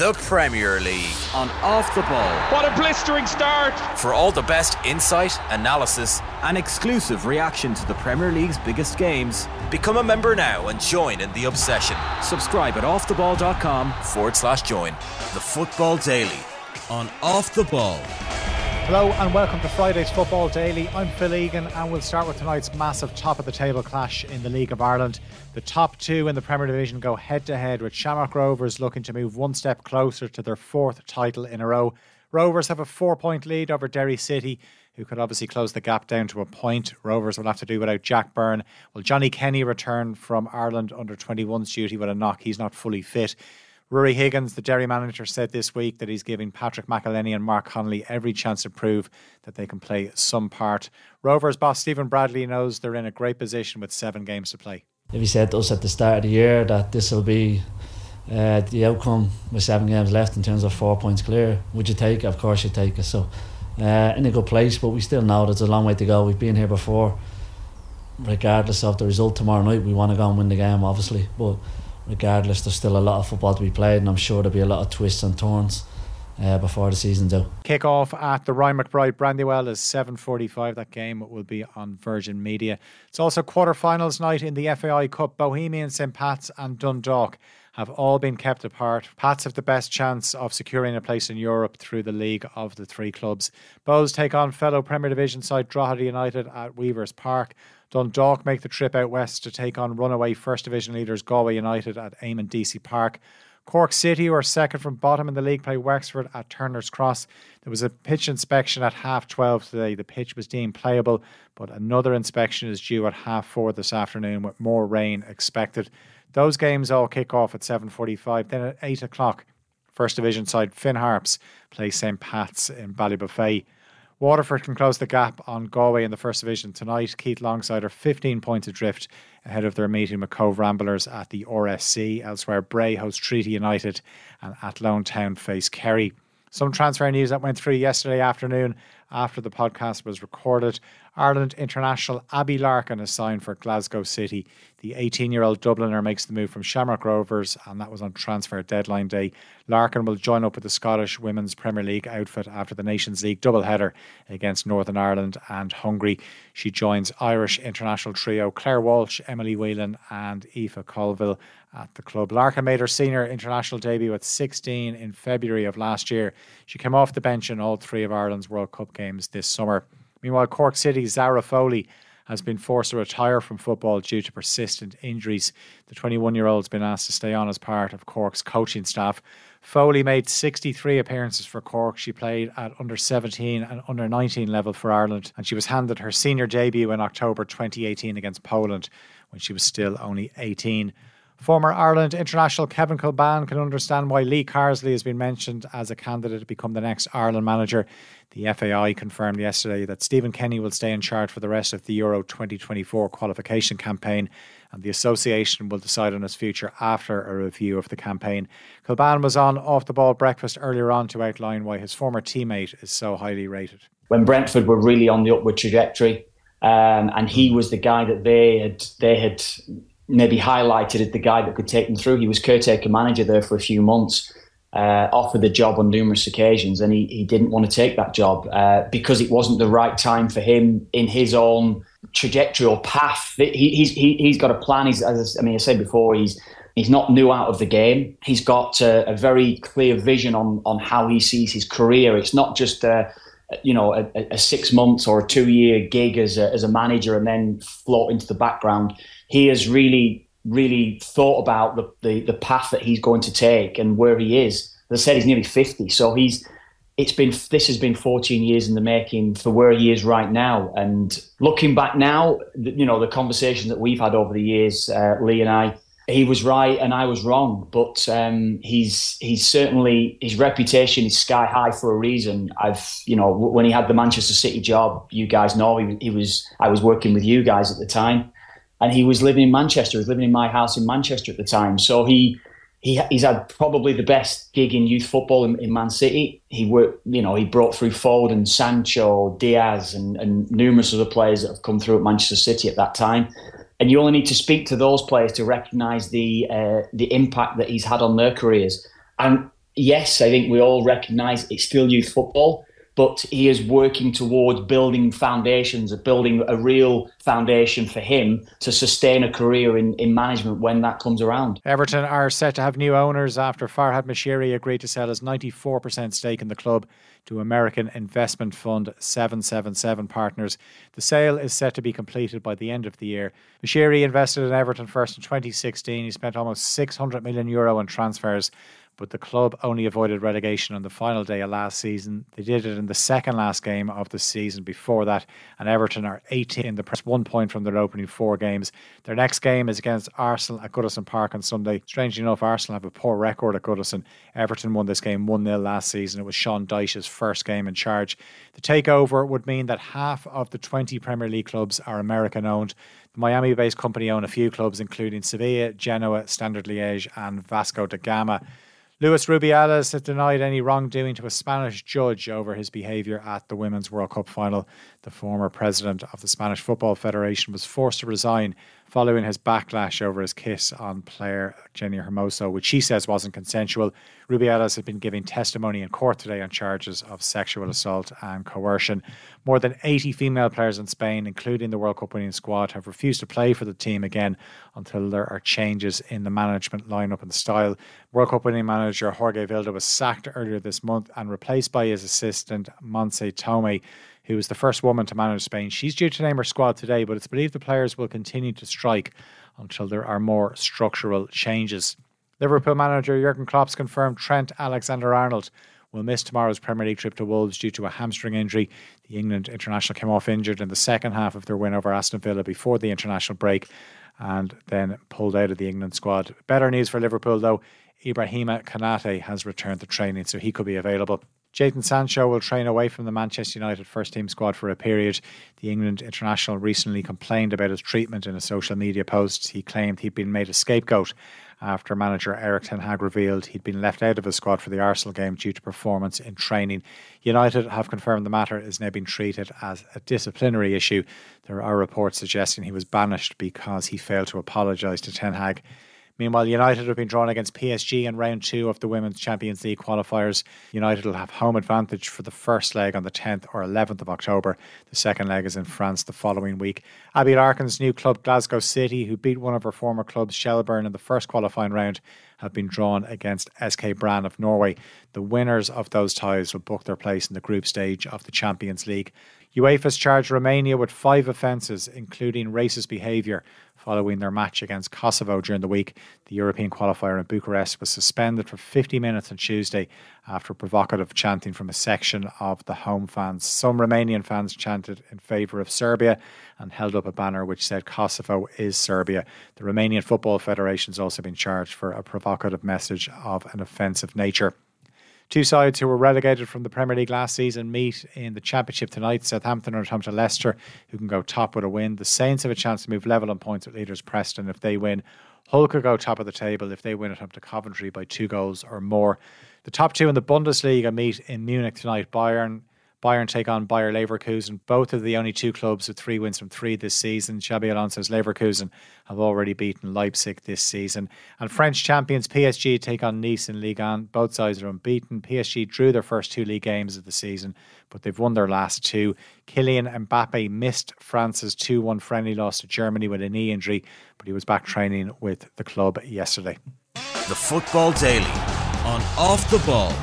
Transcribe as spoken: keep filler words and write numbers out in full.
The Premier League on Off The Ball. What a blistering start! For all the best insight, analysis and exclusive reaction to the Premier League's biggest games, become a member now and join in the obsession. Subscribe at offtheball.com forward slash join. The Football Daily on Off The Ball. Hello and welcome to Friday's Football Daily. I'm Phil Egan and we'll start with tonight's massive top of the table clash in the League of Ireland. The top two in the Premier Division go head to head with Shamrock Rovers looking to move one step closer to their fourth title in a row. Rovers have a four point lead over Derry City, who could obviously close the gap down to a point. Rovers will have to do without Jack Byrne. Will Johnny Kenny return from Ireland under twenty-one's duty with a knock? He's not fully fit. Rory Higgins, the Derry manager, said this week that he's giving Patrick McElhinney and Mark Connolly every chance to prove that they can play some part. Rovers boss Stephen Bradley knows they're in a great position with seven games to play. If he said to us at the start of the year that this will be uh, the outcome with seven games left in terms of four points clear, would you take it? Of course you'd take it. So uh, in a good place, but we still know there's a long way to go. We've been here before. Regardless of the result tomorrow night, we want to go and win the game, obviously, but regardless, there's still a lot of football to be played and I'm sure there'll be a lot of twists and turns uh, before the season's out. Kick-off at the Ryan McBride Brandywell is seven forty-five. That game will be on Virgin Media. It's also quarter-finals night in the F A I Cup. Bohemians, Saint Pats and Dundalk have all been kept apart. Pats have the best chance of securing a place in Europe through the league of the three clubs. Bows take on fellow Premier Division side Drogheda United at Weavers Park. Dundalk make the trip out west to take on runaway First Division leaders Galway United at Eamonn Deacy Park. Cork City, who are second from bottom in the league, play Wexford at Turner's Cross. There was a pitch inspection at half twelve today. The pitch was deemed playable, but another inspection is due at half four this afternoon with more rain expected. Those games all kick off at seven forty-five. Then at eight o'clock, First Division side Finn Harps play Saint Pats in Ballybofey. Waterford can close the gap on Galway in the First Division tonight. Keith Longside are fifteen points adrift ahead of their meeting with Cove Ramblers at the R S C. Elsewhere, Bray hosts Treaty United and Athlone Town face Kerry. Some transfer news that went through yesterday afternoon after the podcast was recorded. Ireland international Abby Larkin is signed for Glasgow City. The eighteen-year-old Dubliner makes the move from Shamrock Rovers, and that was on transfer deadline day. Larkin will join up with the Scottish Women's Premier League outfit after the Nations League doubleheader against Northern Ireland and Hungary. She joins Irish international trio Claire Walsh, Emily Whelan and Aoife Colville at the club. Larkin made her senior international debut at sixteen in February of last year. She came off the bench in all three of Ireland's World Cup games this summer. Meanwhile, Cork City's Zara Foley has been forced to retire from football due to persistent injuries. The twenty-one-year-old's been asked to stay on as part of Cork's coaching staff. Foley made sixty-three appearances for Cork. She played at under seventeen and under nineteen level for Ireland, and she was handed her senior debut in October twenty eighteen against Poland when she was still only eighteen. Former Ireland international Kevin Colban can understand why Lee Carsley has been mentioned as a candidate to become the next Ireland manager. The F A I confirmed yesterday that Stephen Kenny will stay in charge for the rest of the Euro twenty twenty-four qualification campaign, and the association will decide on his future after a review of the campaign. Colban was on Off The Ball Breakfast earlier on to outline why his former teammate is so highly rated. When Brentford were really on the upward trajectory, um, and he was the guy that they had they had... maybe highlighted as the guy that could take them through. He was caretaker manager there for a few months, uh, offered the job on numerous occasions, and he, he didn't want to take that job uh, because it wasn't the right time for him in his own trajectory or path. He, he's, he, he's got a plan. He's, as I mean, I said before, he's he's not new out of the game. He's got a, a very clear vision on on how he sees his career. It's not just a, you know, a, a six months or a two year gig as a, as a manager and then float into the background. He has really, really thought about the, the, the path that he's going to take and where he is. As I said, he's nearly fifty, so he's it's been this has been fourteen years in the making for where he is right now. And looking back now, you know, the conversation that we've had over the years, uh, Lee and I, he was right and I was wrong. But um, he's he's certainly his reputation is sky high for a reason. I've you know when he had the Manchester City job, you guys know he, he was I was working with you guys at the time. And he was living in Manchester. He was living in my house in Manchester at the time. So he, he he's had probably the best gig in youth football in, in Man City. He worked, you know, he brought through Foden, Sancho, Diaz, and, and numerous other players that have come through at Manchester City at that time. And you only need to speak to those players to recognise the uh, the impact that he's had on their careers. And yes, I think we all recognise it's still youth football, but he is working towards building foundations, building a real foundation for him to sustain a career in, in management when that comes around. Everton are set to have new owners after Farhad Mashiri agreed to sell his ninety-four percent stake in the club to American investment fund seven seven seven Partners. The sale is set to be completed by the end of the year. Mashiri invested in Everton first in twenty sixteen. He spent almost six hundred million euro on transfers, but the club only avoided relegation on the final day of last season. They did it in the second last game of the season before that, and Everton are eighteen in the press, one point from their opening four games. Their next game is against Arsenal at Goodison Park on Sunday. Strangely enough, Arsenal have a poor record at Goodison. Everton won this game one nil last season. It was Sean Dyche's first game in charge. The takeover would mean that half of the twenty Premier League clubs are American-owned. The Miami-based company own a few clubs, including Sevilla, Genoa, Standard Liège and Vasco da Gama. Luis Rubiales has denied any wrongdoing to a Spanish judge over his behaviour at the Women's World Cup final. The former president of the Spanish Football Federation was forced to resign following his backlash over his kiss on player Jenny Hermoso, which she says wasn't consensual. Rubiales had been giving testimony in court today on charges of sexual assault and coercion. More than eighty female players in Spain, including the World Cup winning squad, have refused to play for the team again until there are changes in the management lineup and style. World Cup winning manager Jorge Vilda was sacked earlier this month and replaced by his assistant Montse Tomé, who was the first woman to manage Spain. She's due to name her squad today, but it's believed the players will continue to strike until there are more structural changes. Liverpool manager Jurgen Klopp's confirmed Trent Alexander-Arnold will miss tomorrow's Premier League trip to Wolves due to a hamstring injury. The England international came off injured in the second half of their win over Aston Villa before the international break and then pulled out of the England squad. Better news for Liverpool, though. Ibrahima Konate has returned to training, so he could be available. Jadon Sancho will train away from the Manchester United first-team squad for a period. The England international recently complained about his treatment in a social media post. He claimed he'd been made a scapegoat after manager Erik ten Hag revealed he'd been left out of his squad for the Arsenal game due to performance in training. United have confirmed the matter is now being treated as a disciplinary issue. There are reports suggesting he was banished because he failed to apologise to ten Hag. Meanwhile, United have been drawn against P S G in round two of the Women's Champions League qualifiers. United will have home advantage for the first leg on the tenth or eleventh of October. The second leg is in France the following week. Abby Larkin's new club, Glasgow City, who beat one of her former clubs, Shelbourne, in the first qualifying round, have been drawn against S K Brann of Norway. The winners of those ties will book their place in the group stage of the Champions League. UEFA's charged Romania with five offences, including racist behaviour, following their match against Kosovo during the week. The European qualifier in Bucharest was suspended for fifty minutes on Tuesday after provocative chanting from a section of the home fans. Some Romanian fans chanted in favour of Serbia and held up a banner which said Kosovo is Serbia. The Romanian Football Federation has also been charged for a provocative message of an offensive nature. Two sides who were relegated from the Premier League last season meet in the Championship tonight. Southampton are at home to Leicester, who can go top with a win. The Saints have a chance to move level on points with leaders Preston if they win. Hull could go top of the table if they win at home to Coventry by two goals or more. The top two in the Bundesliga meet in Munich tonight. Bayern Bayern take on Bayer Leverkusen. Both of the only two clubs with three wins from three this season. Xabi Alonso's Leverkusen have already beaten Leipzig this season. And French champions P S G take on Nice in Ligue one. Both sides are unbeaten. P S G drew their first two league games of the season, but they've won their last two. Kylian Mbappe missed France's two one friendly loss to Germany with a knee injury, but he was back training with the club yesterday. The Football Daily on Off the Ball.